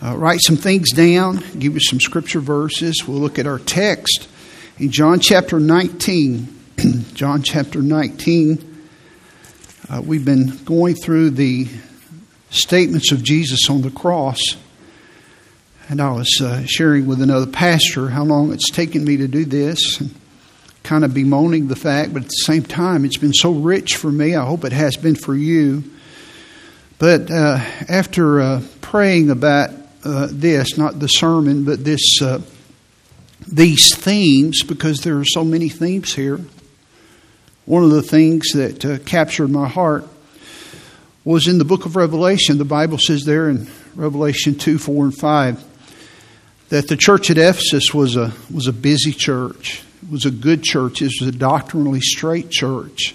Write some things down. Give you some scripture verses. We'll look at our text in John chapter 19. John chapter 19. We've been going through the statements of Jesus on the cross. And I was sharing with another pastor how long it's taken me to do this, and kind of bemoaning the fact, but at the same time, it's been so rich for me. I hope it has been for you. But after praying about this, not the sermon, but this these themes, because there are so many themes here, one of the things that captured my heart was in the book of Revelation. The Bible says there in Revelation 2, 4, and 5, that the church at Ephesus was a busy church. It was a good church. It was a doctrinally straight church.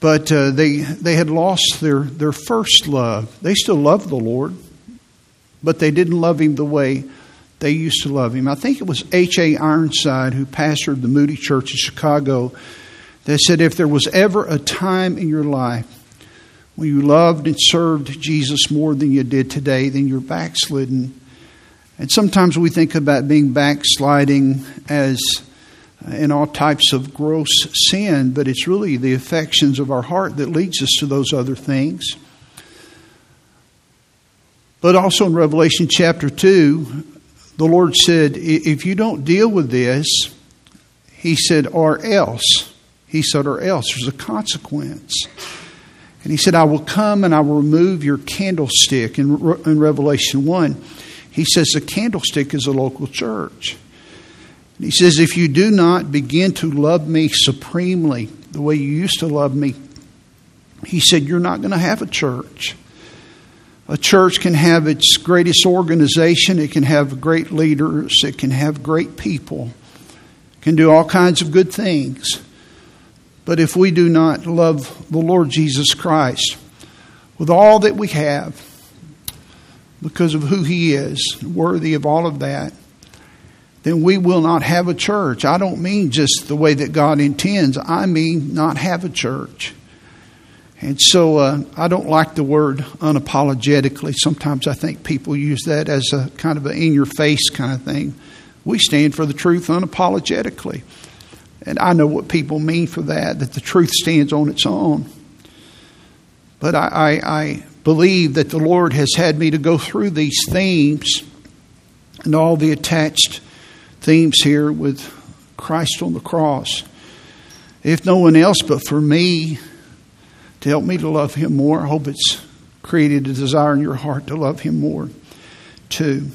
But they had lost their first love. They still loved the Lord, but they didn't love Him the way they used to love Him. I think it was H.A. Ironside, who pastored the Moody Church in Chicago, that said, if there was ever a time in your life when you loved and served Jesus more than you did today, then you're backslidden. And sometimes we think about being backsliding as in all types of gross sin, but it's really the affections of our heart that leads us to those other things. But also in Revelation chapter 2, the Lord said, if you don't deal with this, He said, or else. He said, or else. There's a consequence. And He said, I will come and I will remove your candlestick in Revelation 1. He says the candlestick is a local church. He says, if you do not begin to love me supremely the way you used to love me, He said, you're not going to have a church. A church can have its greatest organization. It can have great leaders. It can have great people. It can do all kinds of good things. But if we do not love the Lord Jesus Christ with all that we have, because of who He is, worthy of all of that, then we will not have a church. I don't mean just the way that God intends. I mean not have a church. And so I don't like the word unapologetically. Sometimes I think people use that as a kind of an in-your-face kind of thing. We stand for the truth unapologetically. And I know what people mean for that the truth stands on its own. But I believe that the Lord has had me to go through these themes and all the attached themes here with Christ on the cross. If no one else but for me, to help me to love Him more. I hope it's created a desire in your heart to love Him more too.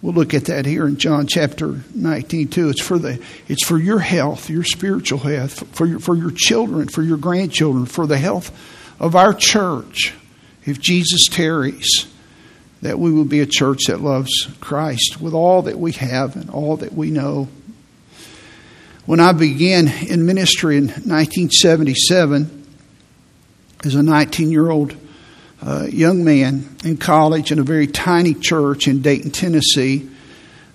We'll look at that here in John chapter 19 too. It's for your health, your spiritual health, for your children, for your grandchildren, for the health of our church. If Jesus tarries, that we will be a church that loves Christ with all that we have and all that we know. When I began in ministry in 1977, as a 19-year-old young man in college in a very tiny church in Dayton, Tennessee,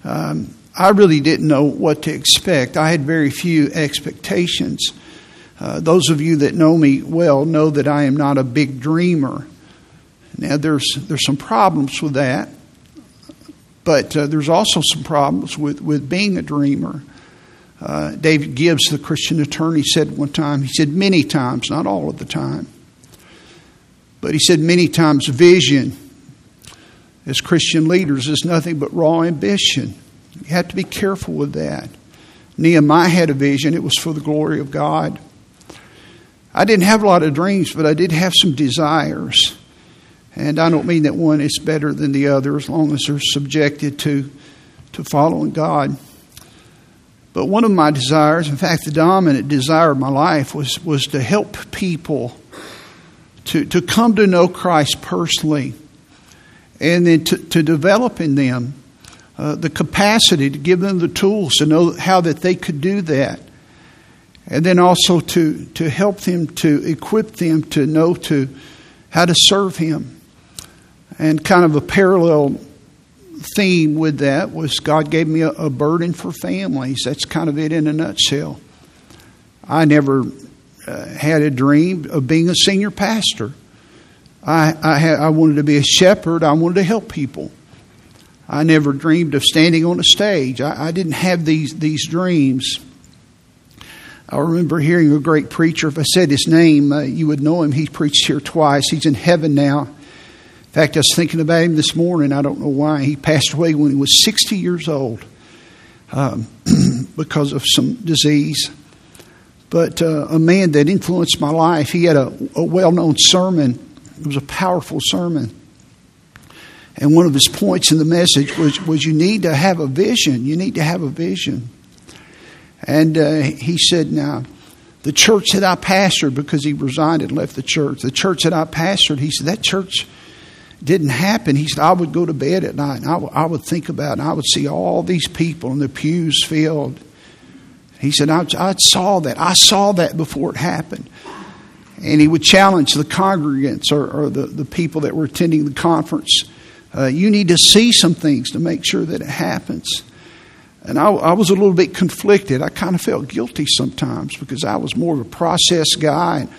I really didn't know what to expect. I had very few expectations. Those of you that know me well know that I am not a big dreamer. Now, there's some problems with that, but there's also some problems with being a dreamer. David Gibbs, the Christian attorney, said one time, he said many times, not all of the time, but he said many times, vision as Christian leaders is nothing but raw ambition. You have to be careful with that. Nehemiah had a vision. It was for the glory of God. I didn't have a lot of dreams, but I did have some desires. And I don't mean that one is better than the other as long as they're subjected to following God. But one of my desires, in fact, the dominant desire of my life was to help people to come to know Christ personally and then to develop in them the capacity, to give them the tools to know how that they could do that. And then also to help them, to equip them to know how to serve Him. And kind of a parallel theme with that was God gave me a burden for families. That's kind of it in a nutshell. I never had a dream of being a senior pastor. I wanted to be a shepherd. I wanted to help people. I never dreamed of standing on a stage. I didn't have these dreams. I remember hearing a great preacher. If I said his name, you would know him. He preached here twice. He's in heaven now. In fact, I was thinking about him this morning. I don't know why. He passed away when he was 60 years old because of some disease. But a man that influenced my life, he had a well-known sermon. It was a powerful sermon. And one of his points in the message was you need to have a vision. You need to have a vision. And he said, now, the church that I pastored, because he resigned and left the church that I pastored, he said, that church didn't happen. He said, I would go to bed at night, and I would think about it, and I would see all these people and the pews filled. He said, I saw that. I saw that before it happened. And he would challenge the congregants or the people that were attending the conference. You need to see some things to make sure that it happens. And I was a little bit conflicted. I kind of felt guilty sometimes because I was more of a process guy and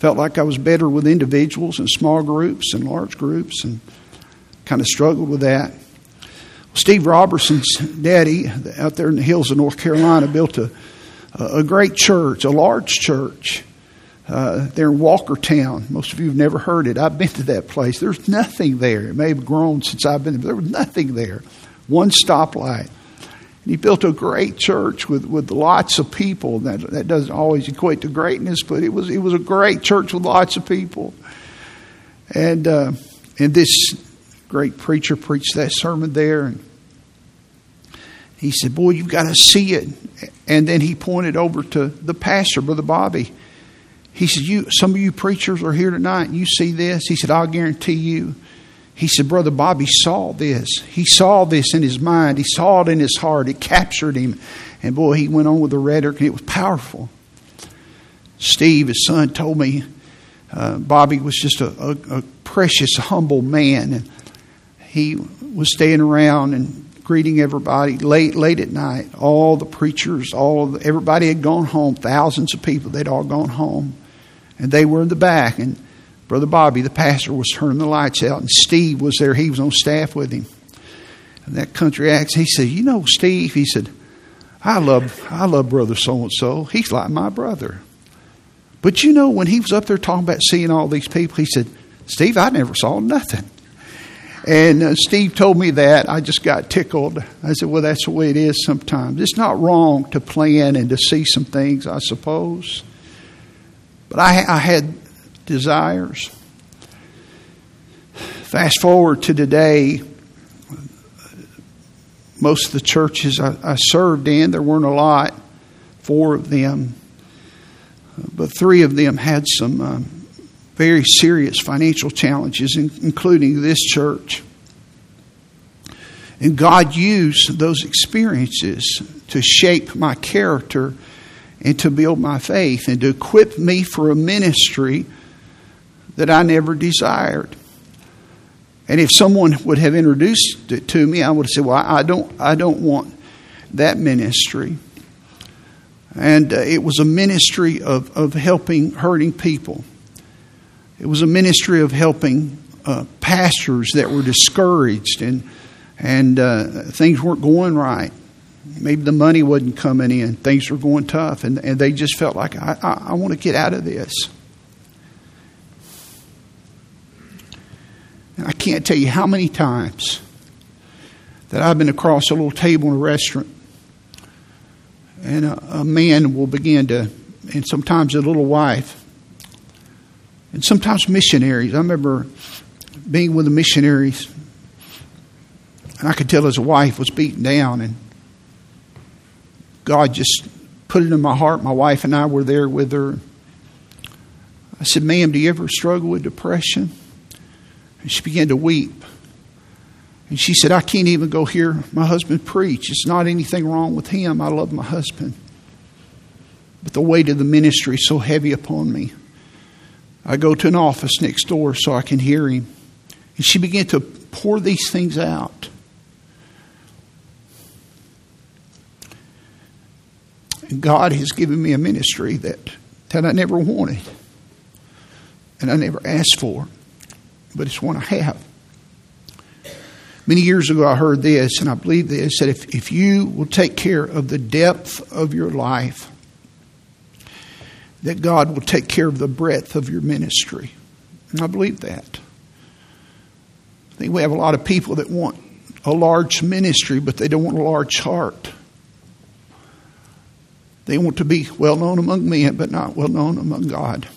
felt like I was better with individuals and small groups and large groups, and kind of struggled with that. Steve Robertson's daddy out there in the hills of North Carolina built a great church, a large church there in Walkertown. Most of you have never heard it. I've been to that place. There's nothing there. It may have grown since I've been there, but there was nothing there. One stoplight. He built a great church with lots of people. That doesn't always equate to greatness, but it was a great church with lots of people. And this great preacher preached that sermon there. And he said, boy, you've got to see it. And then he pointed over to the pastor, Brother Bobby. He said, some of you preachers are here tonight, and you see this? He said, I'll guarantee you. He said, Brother Bobby saw this. He saw this in his mind. He saw it in his heart. It captured him. And boy, he went on with the rhetoric, and it was powerful. Steve, his son, told me Bobby was just a precious, humble man. And he was staying around and greeting everybody late at night. All the preachers, everybody had gone home. Thousands of people, they'd all gone home. And they were in the back, and Brother Bobby, the pastor, was turning the lights out, and Steve was there. He was on staff with him. And that country accent, he said, you know, Steve, he said, I love Brother so-and-so. He's like my brother. But you know, when he was up there talking about seeing all these people, he said, Steve, I never saw nothing. And Steve told me that. I just got tickled. I said, well, that's the way it is sometimes. It's not wrong to plan and to see some things, I suppose. But I had desires. Fast forward to today, most of the churches I served in, there weren't a lot, four of them, but three of them had some very serious financial challenges, including this church. And God used those experiences to shape my character and to build my faith and to equip me for a ministry that I never desired. And if someone would have introduced it to me, I would have said, well, I don't want that ministry. And it was a ministry of helping hurting people. It was a ministry of helping pastors that were discouraged and things weren't going right. Maybe the money wasn't coming in. Things were going tough. And they just felt like, I want to get out of this. I can't tell you how many times that I've been across a little table in a restaurant, and a man will begin to, and sometimes a little wife, and sometimes missionaries. I remember being with the missionaries, and I could tell his wife was beaten down, and God just put it in my heart. My wife and I were there with her. I said, ma'am, do you ever struggle with depression? And she began to weep. And she said, I can't even go hear my husband preach. It's not anything wrong with him. I love my husband. But the weight of the ministry is so heavy upon me. I go to an office next door so I can hear him. And she began to pour these things out. And God has given me a ministry that I never wanted and I never asked for. but it's one I have. Many years ago, I heard this, and I believe this, that if you will take care of the depth of your life, that God will take care of the breadth of your ministry. And I believe that. I think we have a lot of people that want a large ministry, but they don't want a large heart. They want to be well known among men, but not well known among God.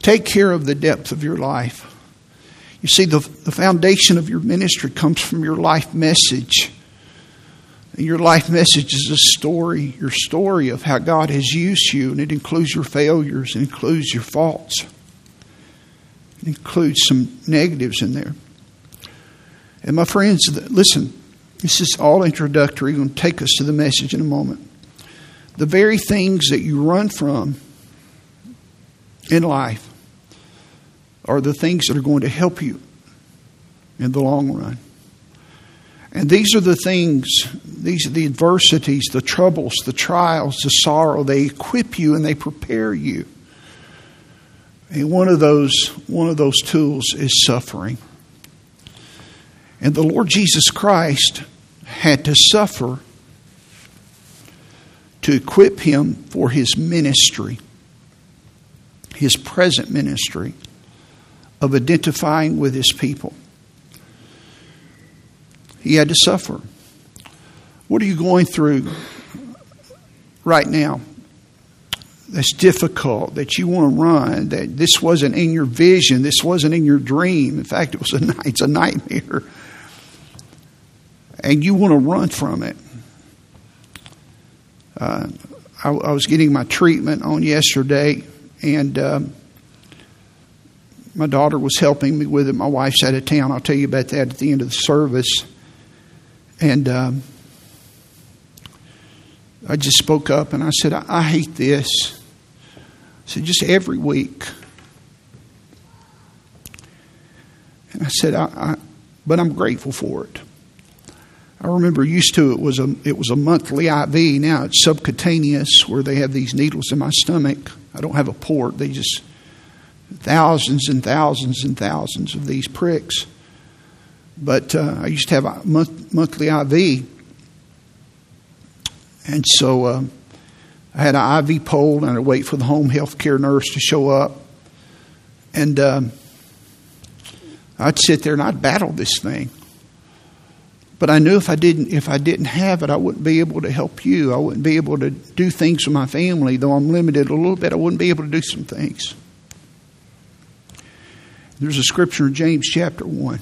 Take care of the depth of your life. You see, the foundation of your ministry comes from your life message. And your life message is a story, your story of how God has used you, and it includes your failures, it includes your faults. It includes some negatives in there. And my friends, listen, this is all introductory. We're going to take us to the message in a moment. The very things that you run from in life are the things that are going to help you in the long run. And these are the things, these are the adversities, the troubles, the trials, the sorrow. They equip you and they prepare you. And one of those tools is suffering. And the Lord Jesus Christ had to suffer to equip him for his ministry, his present ministry of identifying with his people. He had to suffer. What are you going through right now that's difficult, that you want to run, that this wasn't in your vision, this wasn't in your dream? In fact, it's a nightmare. And you want to run from it. I was getting my treatment on yesterday, and my daughter was helping me with it. My wife's out of town. I'll tell you about that at the end of the service. And I just spoke up and I said, I hate this. I said, just every week. And I said, but I'm grateful for it. I remember used to it was a monthly IV. Now it's subcutaneous, where they have these needles in my stomach. I don't have a port. They just thousands and thousands and thousands of these pricks. But I used to have a monthly IV, and so I had an IV pole, and I'd wait for the home health care nurse to show up, and I'd sit there and I'd battle this thing. But I knew if I didn't have it, I wouldn't be able to help you. I wouldn't be able to do things with my family. Though I'm limited a little bit, I wouldn't be able to do some things. There's a scripture in James chapter 1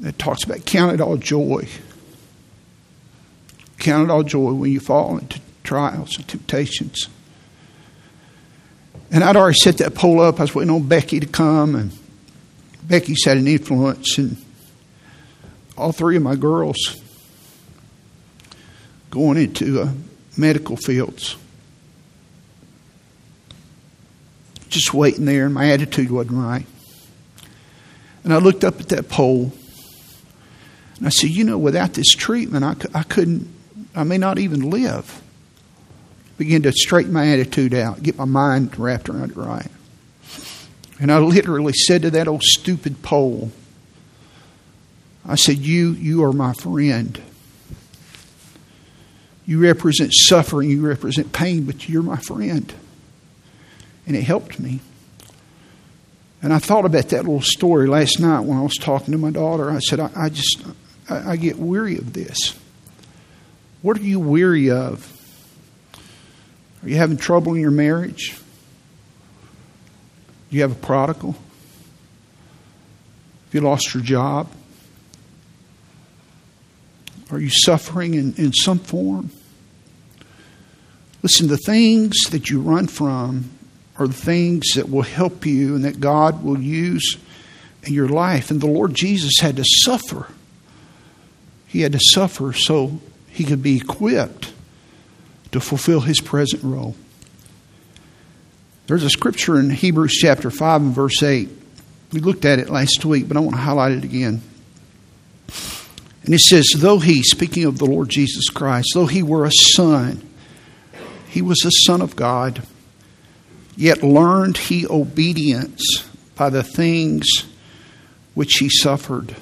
that talks about count it all joy. Count it all joy when you fall into trials and temptations. And I'd already set that poll up. I was waiting on Becky to come, and Becky's had an influence, and all three of my girls going into medical fields. Just waiting there, and my attitude wasn't right. And I looked up at that pole, and I said, you know, without this treatment, I may not even live. Begin to straighten my attitude out, get my mind wrapped around it right. And I literally said to that old stupid pole, I said, you are my friend. You represent suffering, you represent pain, but you're my friend. And it helped me. And I thought about that little story last night when I was talking to my daughter. I said, I get weary of this. What are you weary of? Are you having trouble in your marriage? Do you have a prodigal? Have you lost your job? Are you suffering in some form? Listen, the things that you run from are the things that will help you and that God will use in your life. And the Lord Jesus had to suffer. He had to suffer so he could be equipped to fulfill his present role. There's a scripture in Hebrews chapter 5 and verse 8. We looked at it last week, but I want to highlight it again. And it says, though he, speaking of the Lord Jesus Christ, though he were a son, he was a son of God, yet learned he obedience by the things which he suffered.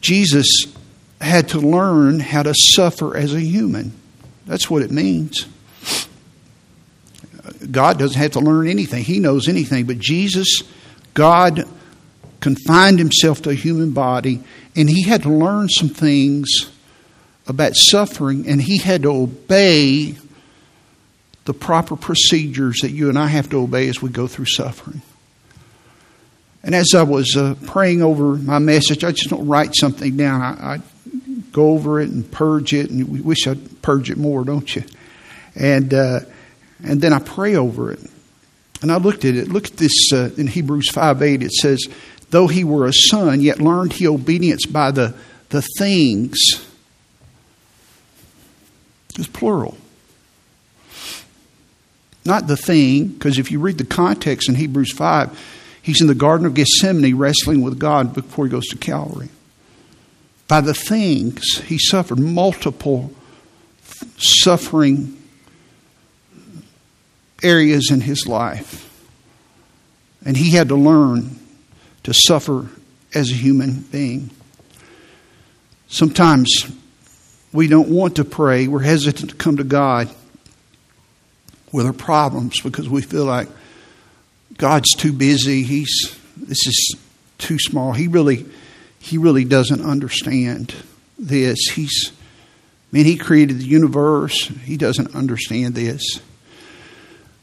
Jesus had to learn how to suffer as a human. That's what it means. God doesn't have to learn anything. He knows anything. But Jesus, God, confined himself to a human body, and he had to learn some things about suffering, and he had to obey the proper procedures that you and I have to obey as we go through suffering. And as I was praying over my message, I just don't write something down. I go over it and purge it, and we wish I'd purge it more, don't you? And then I pray over it. And I looked at it. Look at this in Hebrews 5:8. It says, though he were a son, yet learned he obedience by the things. It's plural. Not the thing, because if you read the context in Hebrews 5, he's in the Garden of Gethsemane wrestling with God before he goes to Calvary. By the things he suffered, multiple suffering areas in his life. And he had to learn to suffer as a human being. Sometimes we don't want to pray. We're hesitant to come to God with our problems because we feel like God's too busy. This is too small. He really doesn't understand this. He created the universe. He doesn't understand this.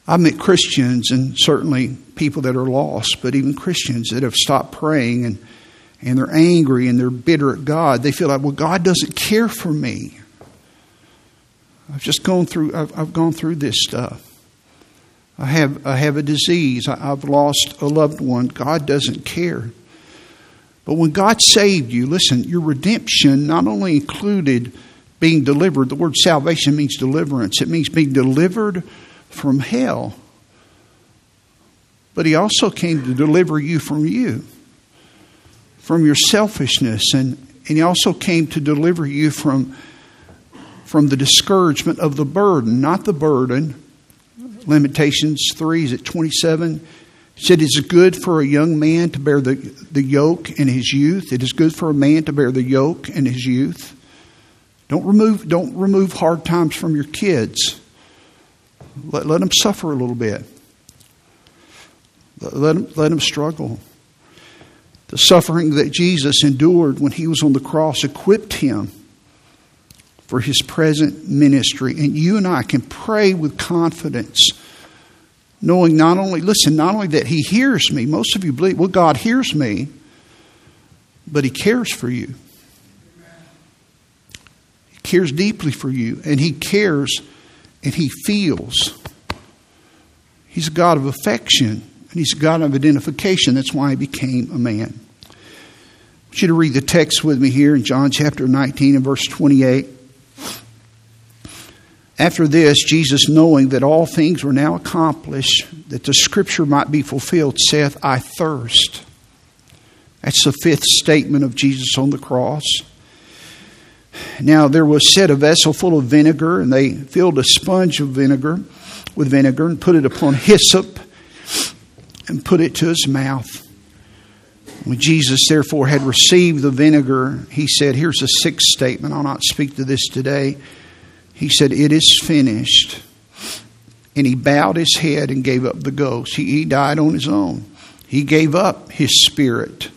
I've met Christians and certainly people that are lost, but even Christians that have stopped praying and they're angry and they're bitter at God. They feel like, well, God doesn't care for me. I've gone through this stuff. I have a disease. I've lost a loved one. God doesn't care. But when God saved you, listen, your redemption not only included being delivered. The word salvation means deliverance. It means being delivered from hell. But he also came to deliver you, from your selfishness. And he also came to deliver you from the discouragement of the burden, not the burden. Lamentations 3, is it 27? It said, it is good for a young man to bear the yoke in his youth. It is good for a man to bear the yoke in his youth. Don't remove hard times from your kids. Let them suffer a little bit. Let them struggle. The suffering that Jesus endured when he was on the cross equipped him for his present ministry. And you and I can pray with confidence, knowing not only that he hears me. Most of you believe, well, God hears me, but he cares for you. He cares deeply for you, and he cares and he feels. He's a God of affection, and he's a God of identification. That's why he became a man. I want you to read the text with me here in John chapter 19 and verse 28. After this, Jesus, knowing that all things were now accomplished, that the scripture might be fulfilled, saith, I thirst. That's the fifth statement of Jesus on the cross. Now there was set a vessel full of vinegar, and they filled a sponge of vinegar with vinegar and put it upon hyssop and put it to his mouth. When Jesus therefore had received the vinegar, he said, here's the sixth statement. I'll not speak to this today. He said, it is finished. And he bowed his head and gave up the ghost. He died on his own. He gave up his spirit.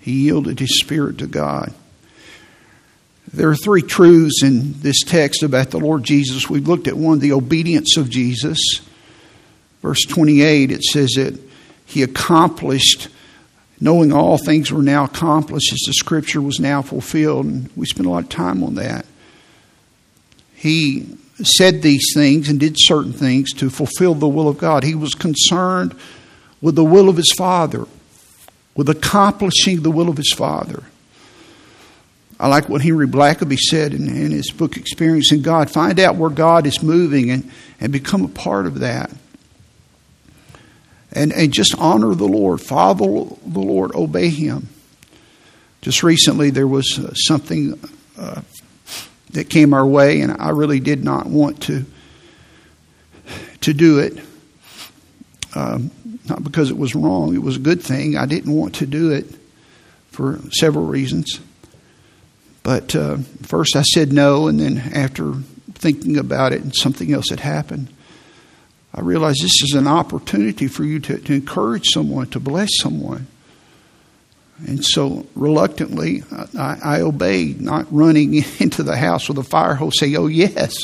He yielded his spirit to God. There are three truths in this text about the Lord Jesus. We've looked at one, the obedience of Jesus. Verse 28, it says that he accomplished, knowing all things were now accomplished as the scripture was now fulfilled. And we spent a lot of time on that. He said these things and did certain things to fulfill the will of God. He was concerned with the will of his Father, with accomplishing the will of his Father. I like what Henry Blackaby said in his book, Experiencing God. Find out where God is moving and become a part of that. And just honor the Lord. Follow the Lord. Obey him. Just recently there was something that came our way, and I really did not want to do it. Not because it was wrong. It was a good thing. I didn't want to do it for several reasons. But first I said no, and then after thinking about it and something else had happened, I realized this is an opportunity for you to encourage someone, to bless someone. And so reluctantly, I obeyed, not running into the house with a fire hose saying, oh, yes.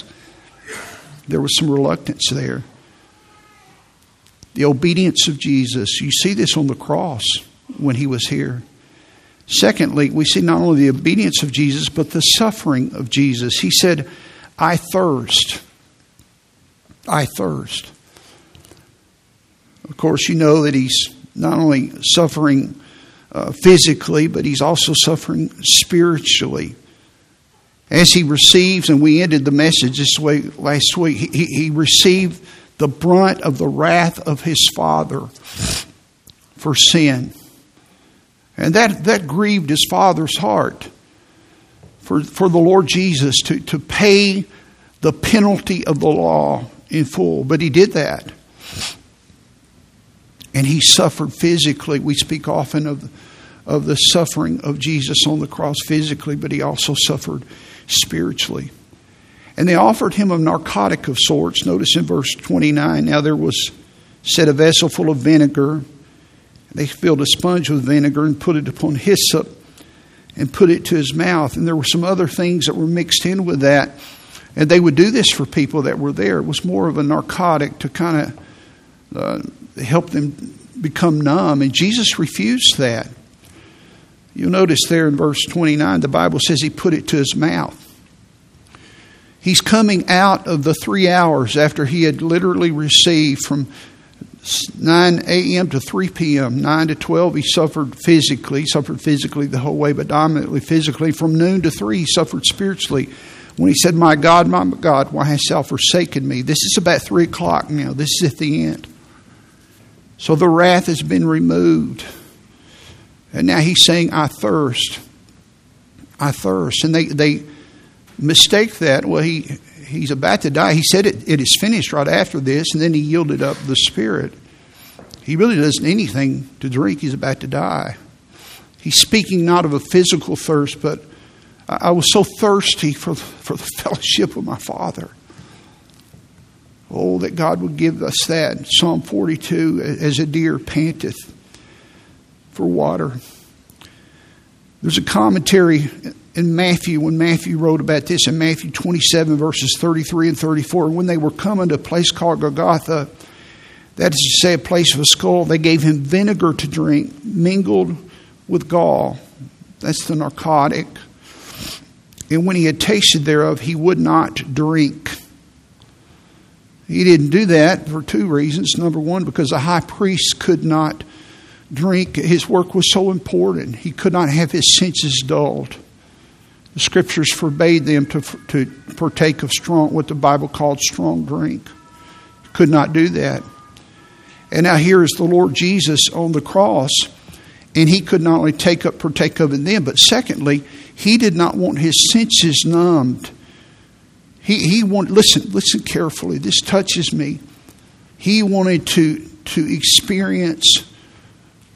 There was some reluctance there. The obedience of Jesus. You see this on the cross when he was here. Secondly, we see not only the obedience of Jesus, but the suffering of Jesus. He said, I thirst. I thirst. Of course, you know that he's not only suffering physically, but he's also suffering spiritually. As he receives, and we ended the message this way last week, he received the brunt of the wrath of his Father for sin. And that grieved his Father's heart for the Lord Jesus to pay the penalty of the law in full. But he did that. And he suffered physically. We speak often of the suffering of Jesus on the cross physically, but he also suffered spiritually. And they offered him a narcotic of sorts. Notice in verse 29, now there was set a vessel full of vinegar. They filled a sponge with vinegar and put it upon hyssop and put it to his mouth. And there were some other things that were mixed in with that. And they would do this for people that were there. It was more of a narcotic to kind of help them become numb. And Jesus refused that. You'll notice there in verse 29, the Bible says he put it to his mouth. He's coming out of the 3 hours after he had literally received from 9 a.m. to 3 p.m., 9 to 12, he suffered physically. He suffered physically the whole way, but dominantly physically. From noon to 3, he suffered spiritually. When he said, my God, why hast thou forsaken me? This is about 3 o'clock now. This is at the end. So the wrath has been removed. And now he's saying, I thirst. I thirst. And they mistake that. Well, he's about to die. He said it is finished right after this, and then he yielded up the Spirit. He really doesn't anything to drink. He's about to die. He's speaking not of a physical thirst, but I was so thirsty for the fellowship of my Father. Oh, that God would give us that. Psalm 42, as a deer panteth for water. There's a commentary in Matthew, when Matthew wrote about this, in Matthew 27, verses 33 and 34, when they were coming to a place called Golgotha, that is to say, a place of a skull, they gave him vinegar to drink, mingled with gall. That's the narcotic. And when he had tasted thereof, he would not drink. He didn't do that for two reasons. Number one, because the high priest could not drink. His work was so important. He could not have his senses dulled. The Scriptures forbade them to partake of what the Bible called strong drink. Could not do that. And now here is the Lord Jesus on the cross, and he could not only partake of it then, but secondly, he did not want his senses numbed. He wanted, listen carefully. This touches me. He wanted to experience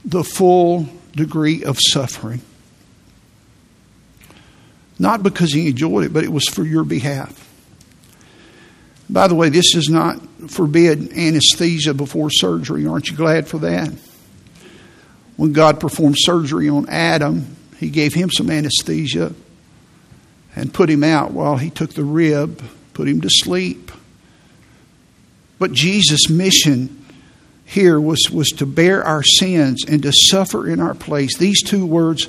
the full degree of suffering. Not because he enjoyed it, but it was for your behalf. By the way, this does not forbid anesthesia before surgery. Aren't you glad for that? When God performed surgery on Adam, he gave him some anesthesia and put him out while he took the rib, put him to sleep. But Jesus' mission here was to bear our sins and to suffer in our place. These two words,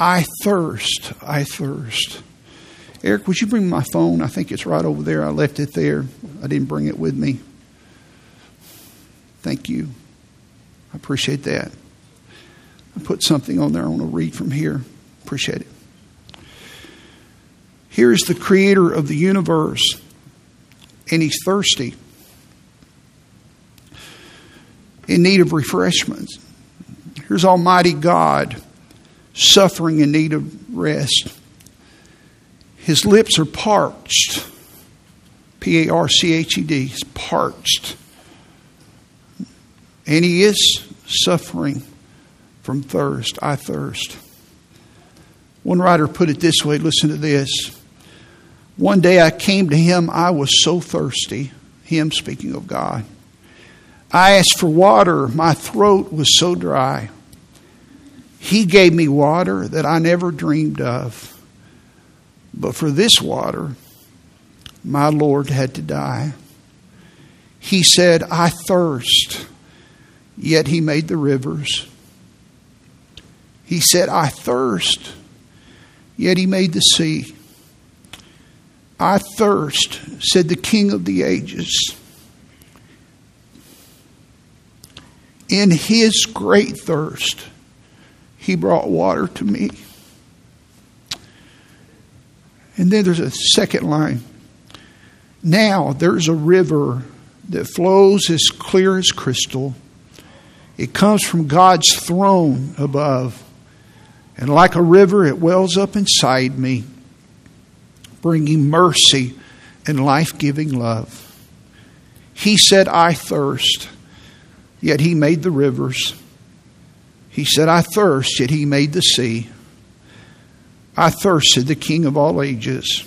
I thirst, I thirst. Eric, would you bring my phone? I think it's right over there. I left it there. I didn't bring it with me. Thank you. I appreciate that. I put something on there. I want to read from here. Appreciate it. Here is the creator of the universe, and he's thirsty, in need of refreshment. Here's Almighty God, suffering in need of rest. His lips are parched. P-A-R-C-H-E-D. He's parched. And he is suffering from thirst. I thirst. One writer put it this way. Listen to this. One day I came to him. I was so thirsty. Him speaking of God. I asked for water. My throat was so dry. He gave me water that I never dreamed of. But for this water, my Lord had to die. He said, I thirst, yet he made the rivers. He said, I thirst, yet he made the sea. I thirst, said the King of the ages. In his great thirst, he brought water to me. And then there's a second line. Now there's a river that flows as clear as crystal. It comes from God's throne above. And like a river, it wells up inside me, bringing mercy and life-giving love. He said, I thirst, yet he made the rivers. He said, I thirst, yet he made the sea. I thirsted, the King of all ages.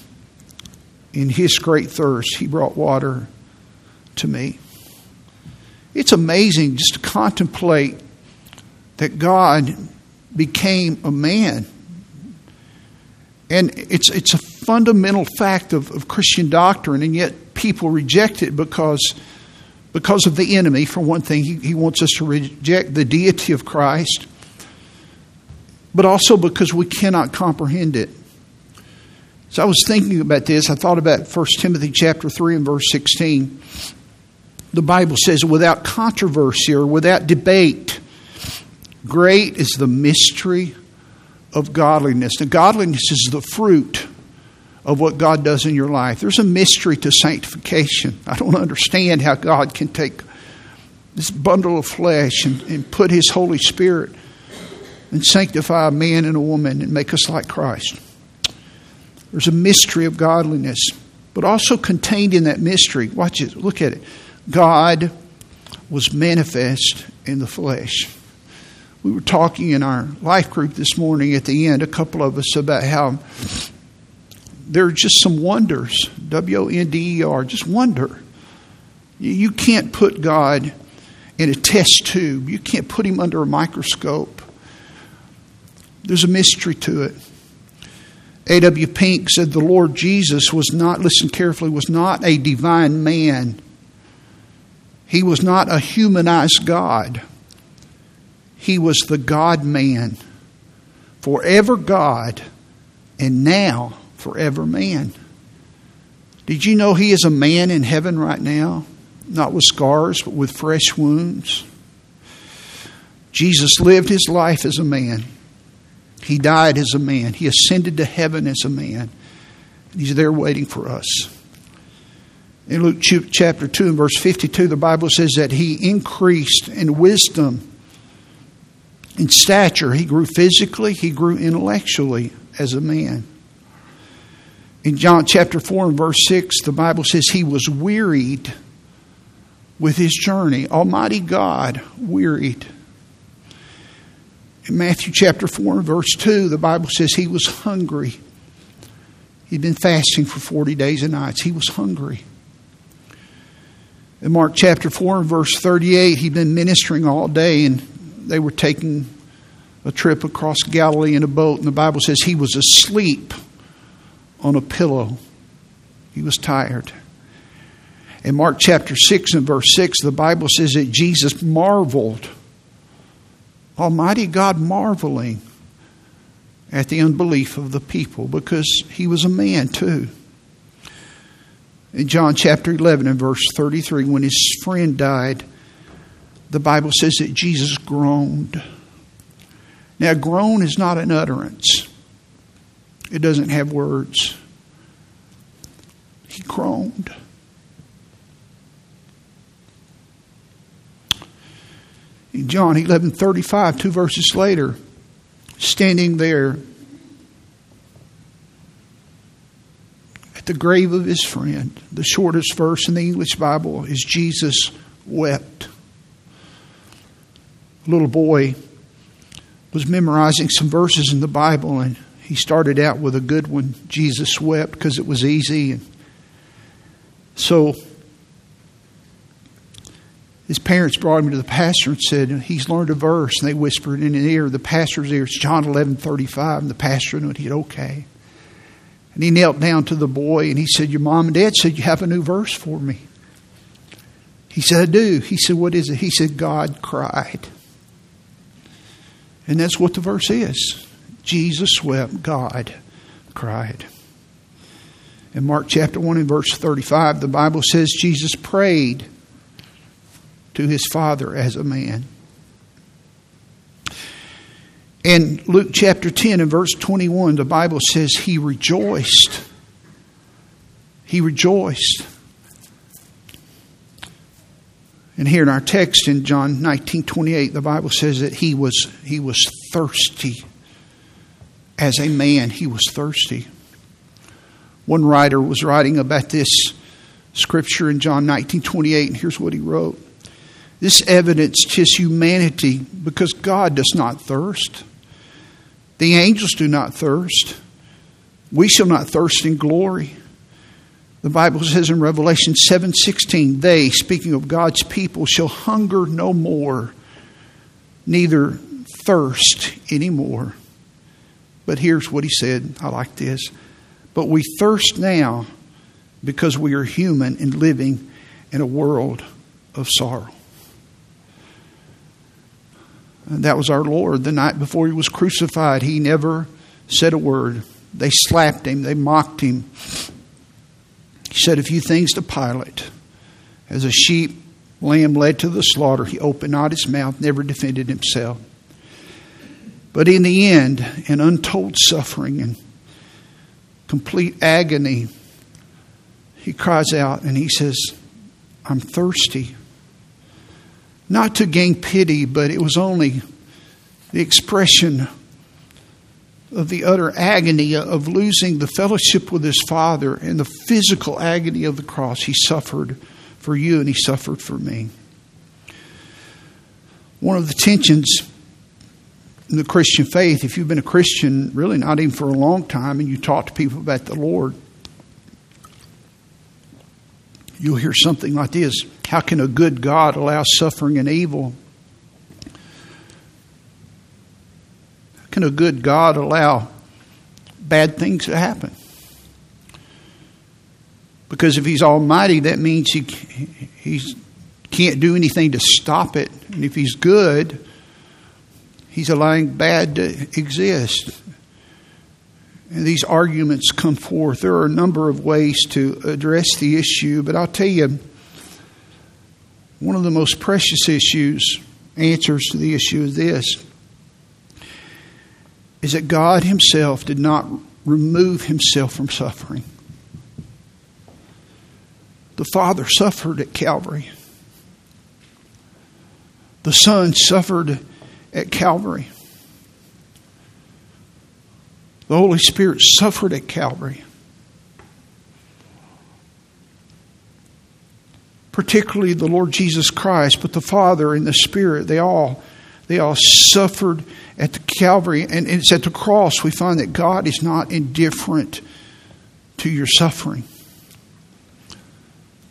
In his great thirst, he brought water to me. It's amazing just to contemplate that God became a man. And it's a fundamental fact of Christian doctrine, and yet people reject it because of the enemy. For one thing, he wants us to reject the deity of Christ, but also because we cannot comprehend it. So I was thinking about this. I thought about 1 Timothy chapter 3 and verse 16. The Bible says, without controversy or without debate, great is the mystery of godliness. Now, godliness is the fruit of what God does in your life. There's a mystery to sanctification. I don't understand how God can take this bundle of flesh and put his Holy Spirit and sanctify a man and a woman and make us like Christ. There's a mystery of godliness, but also contained in that mystery. Watch it. Look at it. God was manifest in the flesh. We were talking in our life group this morning at the end, a couple of us, about how there are just some wonders, W-O-N-D-E-R, just wonder. You can't put God in a test tube. You can't put him under a microscope. There's a mystery to it. A.W. Pink said the Lord Jesus was not, listen carefully, was not a divine man. He was not a humanized God. He was the God-man, forever God, and now forever man. Did you know he is a man in heaven right now? Not with scars, but with fresh wounds. Jesus lived his life as a man. He died as a man. He ascended to heaven as a man. He's there waiting for us. In Luke chapter 2 and verse 52, the Bible says that he increased in wisdom, in stature. He grew physically. He grew intellectually as a man. In John chapter 4 and verse 6, the Bible says he was wearied with his journey. Almighty God wearied. In Matthew chapter 4 and verse 2, the Bible says he was hungry. He'd been fasting for 40 days and nights. He was hungry. In Mark chapter 4 and verse 38, he'd been ministering all day, and they were taking a trip across Galilee in a boat. And the Bible says he was asleep on a pillow. He was tired. In Mark chapter 6 and verse 6, the Bible says that Jesus marveled. Almighty God marveling at the unbelief of the people, because he was a man too. In John chapter 11 and verse 33, when his friend died, the Bible says that Jesus groaned. Now, groan is not an utterance. It doesn't have words. He groaned. In John 11:35, two verses later, standing there at the grave of his friend, the shortest verse in the English Bible is Jesus wept. little boy was memorizing some verses in the Bible, and he started out with a good one, Jesus wept, because it was easy. And so his parents brought him to the pastor and said, he's learned a verse. And they whispered in his ear, the pastor's ear, it's John 11:35. And the pastor knew it. He said, okay. And he knelt down to the boy and he said, your mom and dad said you have a new verse for me. He said, I do. He said, what is it? He said, God cried. And that's what the verse is. Jesus wept, God cried. In Mark chapter 1 and verse 35, the Bible says Jesus prayed to his Father as a man. In Luke chapter 10 and verse 21, the Bible says he rejoiced. He rejoiced. And here in our text in John 19:28, the Bible says that he was thirsty. As a man, he was thirsty. One writer was writing about this scripture in John 19:28, and here's what he wrote. This evidenced his humanity because God does not thirst. The angels do not thirst. We shall not thirst in glory. The Bible says in Revelation 7:16, they, speaking of God's people, shall hunger no more, neither thirst anymore. But here's what he said. I like this. But we thirst now because we are human and living in a world of sorrow. And that was our Lord the night before he was crucified. He never said a word. They slapped him. They mocked him. He said a few things to Pilate. As a sheep, lamb led to the slaughter, he opened not his mouth, never defended himself. But in the end, in untold suffering and complete agony, he cries out and he says, I'm thirsty. Not to gain pity, but it was only the expression of the utter agony of losing the fellowship with his Father and the physical agony of the cross. He suffered for you and he suffered for me. One of the tensions in the Christian faith, if you've been a Christian really not even for a long time and you talk to people about the Lord, you'll hear something like this. How can a good God allow suffering and evil? How can a good God allow bad things to happen? Because if he's almighty, that means he can't do anything to stop it. And if he's good, he's allowing bad to exist. And these arguments come forth. There are a number of ways to address the issue, but I'll tell you, one of the most precious answers to the issue is this, is that God himself did not remove himself from suffering. The Father suffered at Calvary. The Son suffered at Calvary. The Holy Spirit suffered at Calvary. Particularly the Lord Jesus Christ, but the Father and the Spirit, they all suffered at the Calvary. And it's at the cross we find that God is not indifferent to your suffering.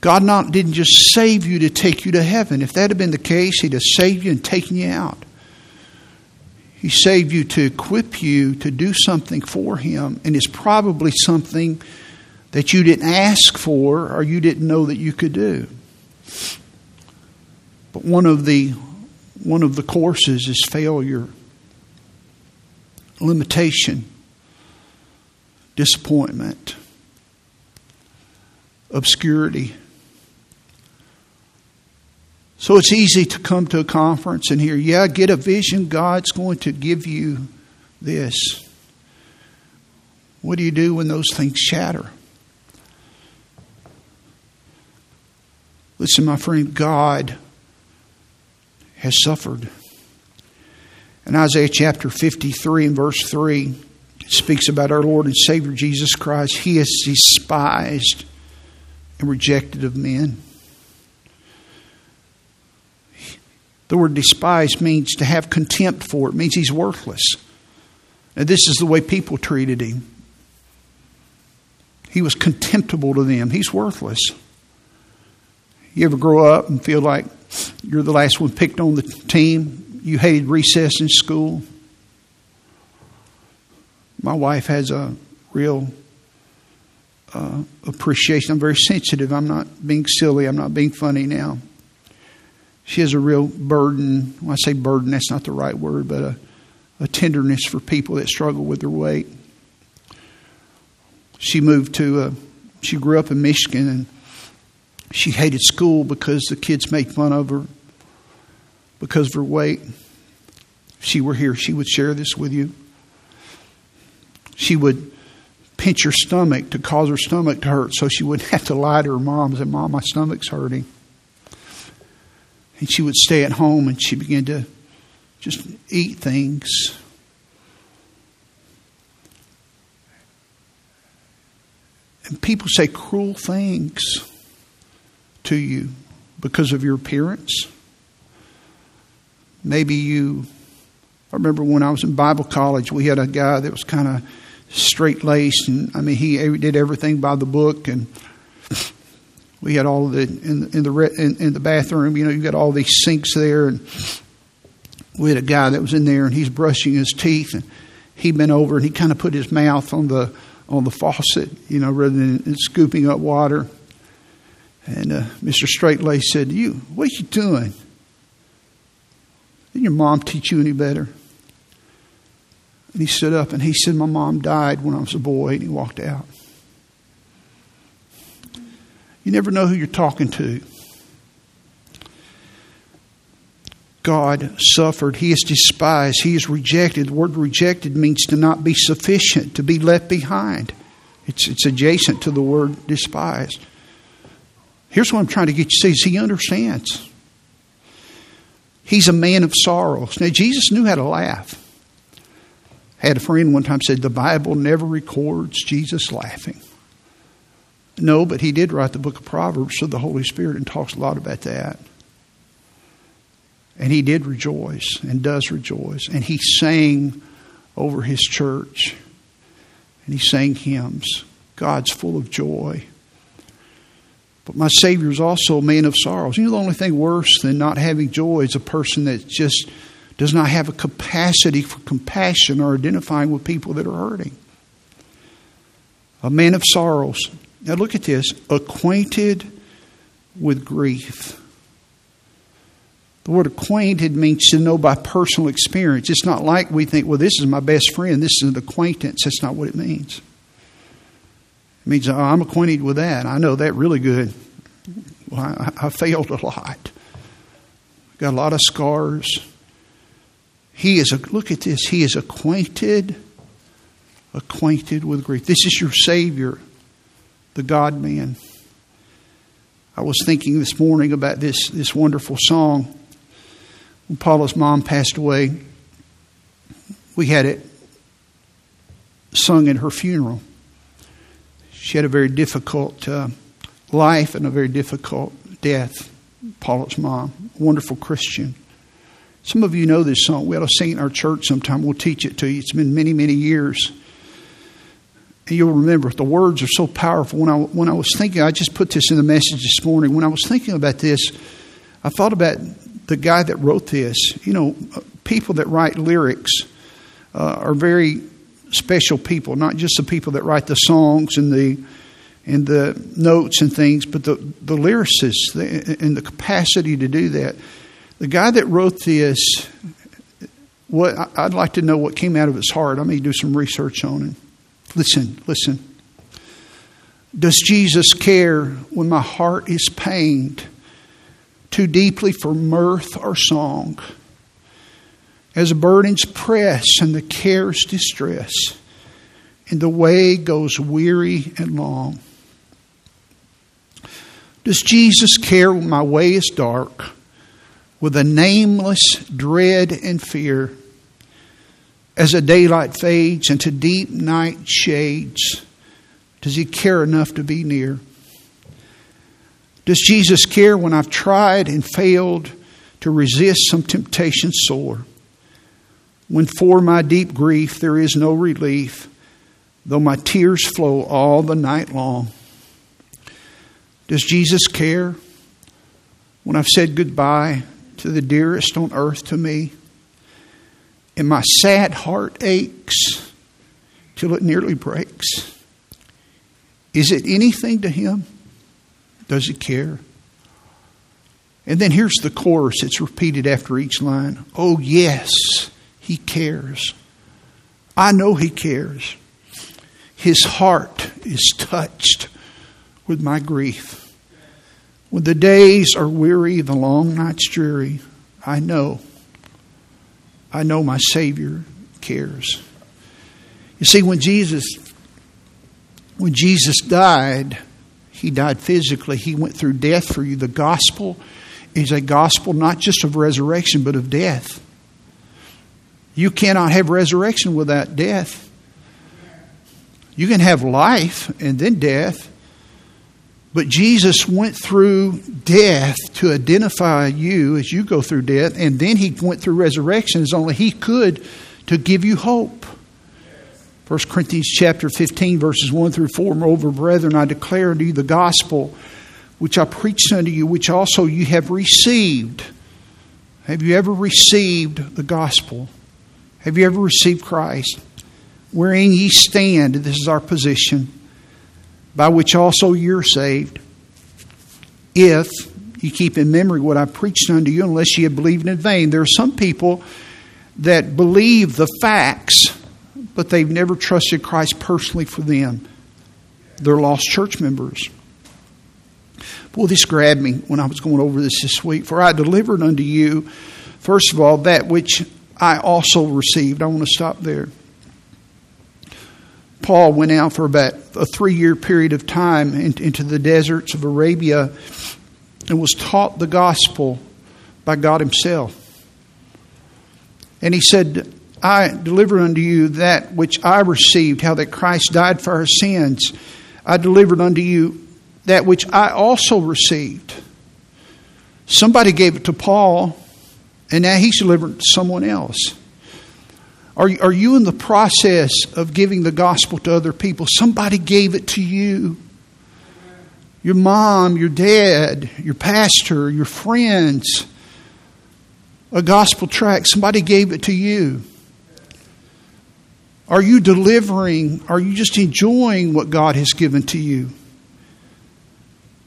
God didn't just save you to take you to heaven. If that had been the case, he'd have saved you and taken you out. He saved you to equip you to do something for him. And it's probably something that you didn't ask for or you didn't know that you could do. But one of the courses is failure, limitation, disappointment, obscurity. So it's easy to come to a conference and hear, yeah, get a vision. God's going to give you this. What do you do when those things shatter? Listen, my friend, God has suffered. In Isaiah chapter 53 and verse 3, it speaks about our Lord and Savior Jesus Christ. He is despised and rejected of men. The word despise means to have contempt for. It means he's worthless. And this is the way people treated him. He was contemptible to them. He's worthless. You ever grow up and feel like you're the last one picked on the team? You hated recess in school? My wife has a real appreciation. I'm very sensitive. I'm not being silly. I'm not being funny now. She has a real burden. When I say burden, that's not the right word, but a tenderness for people that struggle with their weight. She moved to, she grew up in Michigan, and she hated school because the kids made fun of her because of her weight. If she were here, she would share this with you. She would pinch her stomach to cause her stomach to hurt so she wouldn't have to lie to her mom and say, "Mom, my stomach's hurting." And she would stay at home and she began to just eat things. And people say cruel things to you because of your appearance. Maybe you... I remember when I was in Bible college, we had a guy that was kind of straight-laced. And I mean, he did everything by the book. And we had all the in the bathroom, you know, you got all these sinks there. And we had a guy that was in there, and he's brushing his teeth. And he bent over, and he kind of put his mouth on the faucet, you know, rather than scooping up water. And Mr. Straight-Laced said, "You, what are you doing? Didn't your mom teach you any better?" And he stood up and he said, "My mom died when I was a boy," and he walked out. You never know who you're talking to. God suffered. He is despised. He is rejected. The word rejected means to not be sufficient, to be left behind. It's adjacent to the word despised. Here's what I'm trying to get you to see, is he understands. He's a man of sorrows. Now, Jesus knew how to laugh. I had a friend one time said, the Bible never records Jesus laughing. No, but he did write the book of Proverbs through the Holy Spirit and talks a lot about that. And he did rejoice and does rejoice. And he sang over his church. And he sang hymns. God's full of joy. But my Savior is also a man of sorrows. You know, the only thing worse than not having joy is a person that just does not have a capacity for compassion or identifying with people that are hurting. A man of sorrows. Now look at this. Acquainted with grief. The word acquainted means to know by personal experience. It's not like we think, well, this is my best friend. This is an acquaintance. That's not what it means. It means, oh, I'm acquainted with that. I know that really good. Well, I failed a lot. Got a lot of scars. Look at this. He is acquainted with grief. This is your Savior, the God-man. I was thinking this morning about this wonderful song. When Paula's mom passed away, we had it sung at her funeral. She had a very difficult life and a very difficult death, Paula's mom, a wonderful Christian. Some of you know this song. We ought to sing it in our church sometime. We'll teach it to you. It's been many, many years. And you'll remember, the words are so powerful. When I was thinking, I just put this in the message this morning. When I was thinking about this, I thought about the guy that wrote this. You know, people that write lyrics are very special people, not just the people that write the songs and the notes and things, but the lyricists and the capacity to do that. The guy that wrote this, I'd like to know what came out of his heart. I may do some research on him. Listen. Does Jesus care when my heart is pained too deeply for mirth or song? As the burdens press and the cares distress, and the way goes weary and long. Does Jesus care when my way is dark, with a nameless dread and fear, as the daylight fades into deep night shades? Does he care enough to be near? Does Jesus care when I've tried and failed to resist some temptation sore. When for my deep grief there is no relief, though my tears flow all the night long. Does Jesus care when I've said goodbye to the dearest on earth to me? And my sad heart aches till it nearly breaks. Is it anything to him? Does he care? And then here's the chorus. It's repeated after each line. Oh, yes, he cares. I know he cares. His heart is touched with my grief. When the days are weary, the long nights dreary, I know my Savior cares. You see, when Jesus died, he died physically. He went through death for you. The gospel is a gospel not just of resurrection, but of death. You cannot have resurrection without death. You can have life and then death. But Jesus went through death to identify you as you go through death. And then he went through resurrection as only he could to give you hope. 1 Corinthians chapter 15, verses 1 through 4. Moreover, brethren, I declare unto you the gospel which I preached unto you, which also you have received. Have you ever received the gospel? Have you ever received Christ? Wherein ye stand, and this is our position, by which also you're saved, if you keep in memory what I preached unto you, unless you have believed in vain. There are some people that believe the facts, but they've never trusted Christ personally for them. They're lost church members. Boy, this grabbed me when I was going over this week. For I delivered unto you, first of all, that which I also received. I want to stop there. Paul went out for about a 3-year period of time into the deserts of Arabia and was taught the gospel by God himself. And he said, I deliver unto you that which I received, how that Christ died for our sins. I delivered unto you that which I also received. Somebody gave it to Paul, and now he's delivered to someone else. Are you in the process of giving the gospel to other people? Somebody gave it to you. Your mom, your dad, your pastor, your friends. A gospel tract, somebody gave it to you. Are you delivering? Are you just enjoying what God has given to you?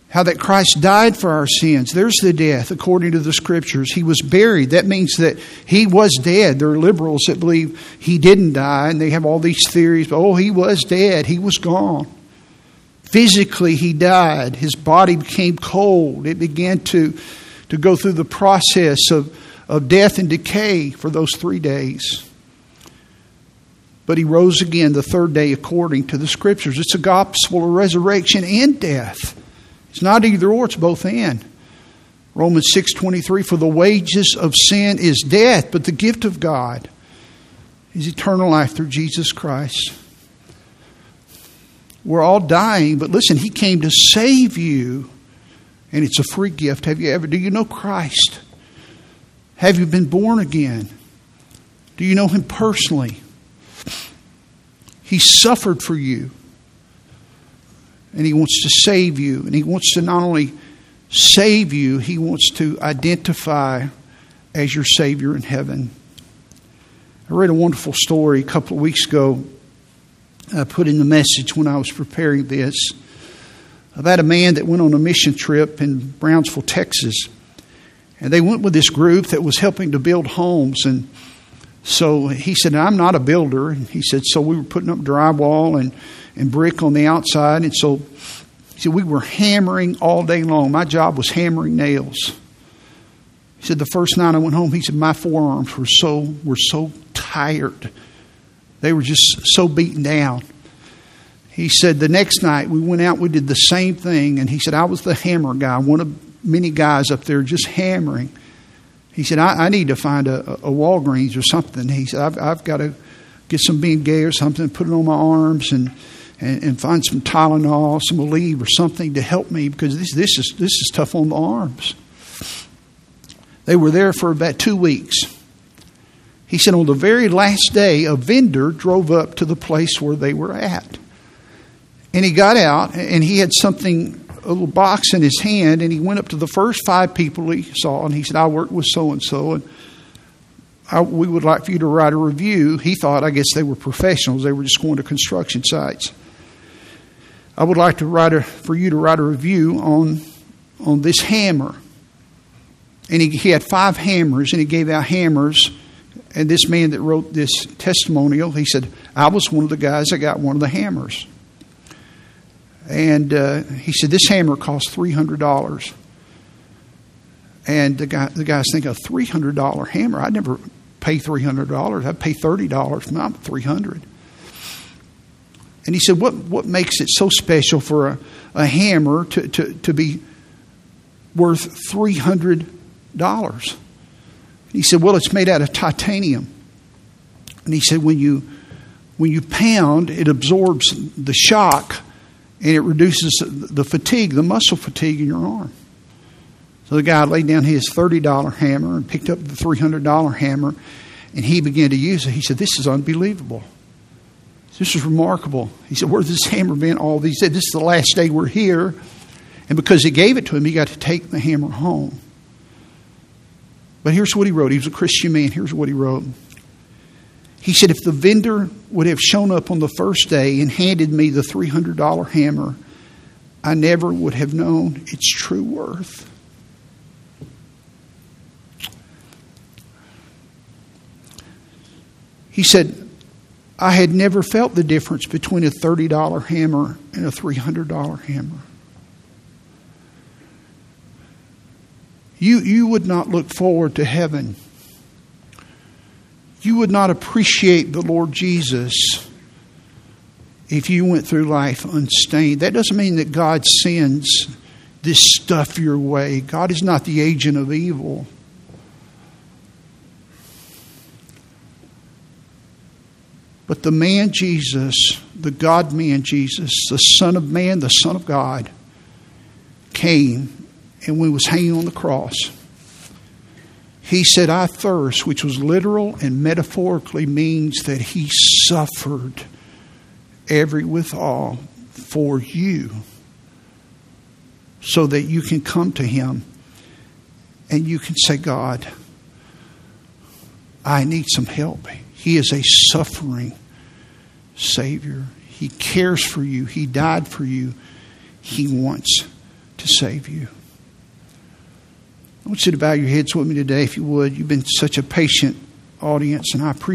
How that Christ died for our sins. There's the death according to the Scriptures. He was buried. That means that he was dead. There are liberals that believe he didn't die, and they have all these theories. Oh, he was dead. He was gone. Physically, he died. His body became cold. It began to go through the process of death and decay for those 3 days. But he rose again the third day according to the Scriptures. It's a gospel of resurrection and death. It's not either or, it's both and. Romans 6:23, for the wages of sin is death, but the gift of God is eternal life through Jesus Christ. We're all dying, but listen, he came to save you, and it's a free gift. Do you know Christ? Have you been born again? Do you know him personally? He suffered for you. And he wants to save you. And he wants to not only save you, he wants to identify as your Savior in heaven. I read a wonderful story a couple of weeks ago. I put in the message when I was preparing this about a man that went on a mission trip in Brownsville, Texas. And they went with this group that was helping to build homes. And so he said, I'm not a builder. And he said, so we were putting up drywall and brick on the outside. And so he said, we were hammering all day long. My job was hammering nails. He said, the first night I went home, he said, my forearms were so tired. They were just so beaten down. He said, the next night we went out, we did the same thing. And he said, I was the hammer guy, one of many guys up there just hammering. He said, I need to find a Walgreens or something. He said, I've got to get some Bengay or something, put it on my arms and find some Tylenol, some Aleve or something to help me because this is tough on the arms. They were there for about 2 weeks. He said on the very last day, a vendor drove up to the place where they were at. And he got out, and he had something, a little box in his hand, and he went up to the first 5 people he saw, and he said, I worked with so-and-so, and we would like for you to write a review. He thought, I guess they were professionals. They were just going to construction sites. I would like to write a review on this hammer. And he had 5 hammers, and he gave out hammers. And this man that wrote this testimonial, he said, I was one of the guys that got one of the hammers. And he said, this hammer cost $300. And the guy's thinking, a $300 hammer? I'd never pay $300. I'd pay $30, not $300. And he said, what makes it so special for a hammer to be worth $300? He said, well, it's made out of titanium. And he said, when you pound, it absorbs the shock and it reduces the fatigue, the muscle fatigue in your arm. So the guy laid down his $30 hammer and picked up the $300 hammer, and he began to use it. He said, this is unbelievable. This is remarkable. He said, where's this hammer been all these days? This is the last day we're here. And because he gave it to him, he got to take the hammer home. But here's what he wrote. He was a Christian man. Here's what he wrote. He said, if the vendor would have shown up on the first day and handed me the $300 hammer, I never would have known its true worth. He said, I had never felt the difference between a $30 hammer and a $300 hammer. You would not look forward to heaven. You would not appreciate the Lord Jesus if you went through life unstained. That doesn't mean that God sends this stuff your way. God is not the agent of evil. But the man Jesus, the God-man Jesus, the Son of Man, the Son of God, came. And when he was hanging on the cross, he said, I thirst, which was literal and metaphorically means that he suffered every withal for you so that you can come to him and you can say, God, I need some help. He is a suffering Savior. He cares for you. He died for you. He wants to save you. I want you to bow your heads with me today, if you would. You've been such a patient audience, and I appreciate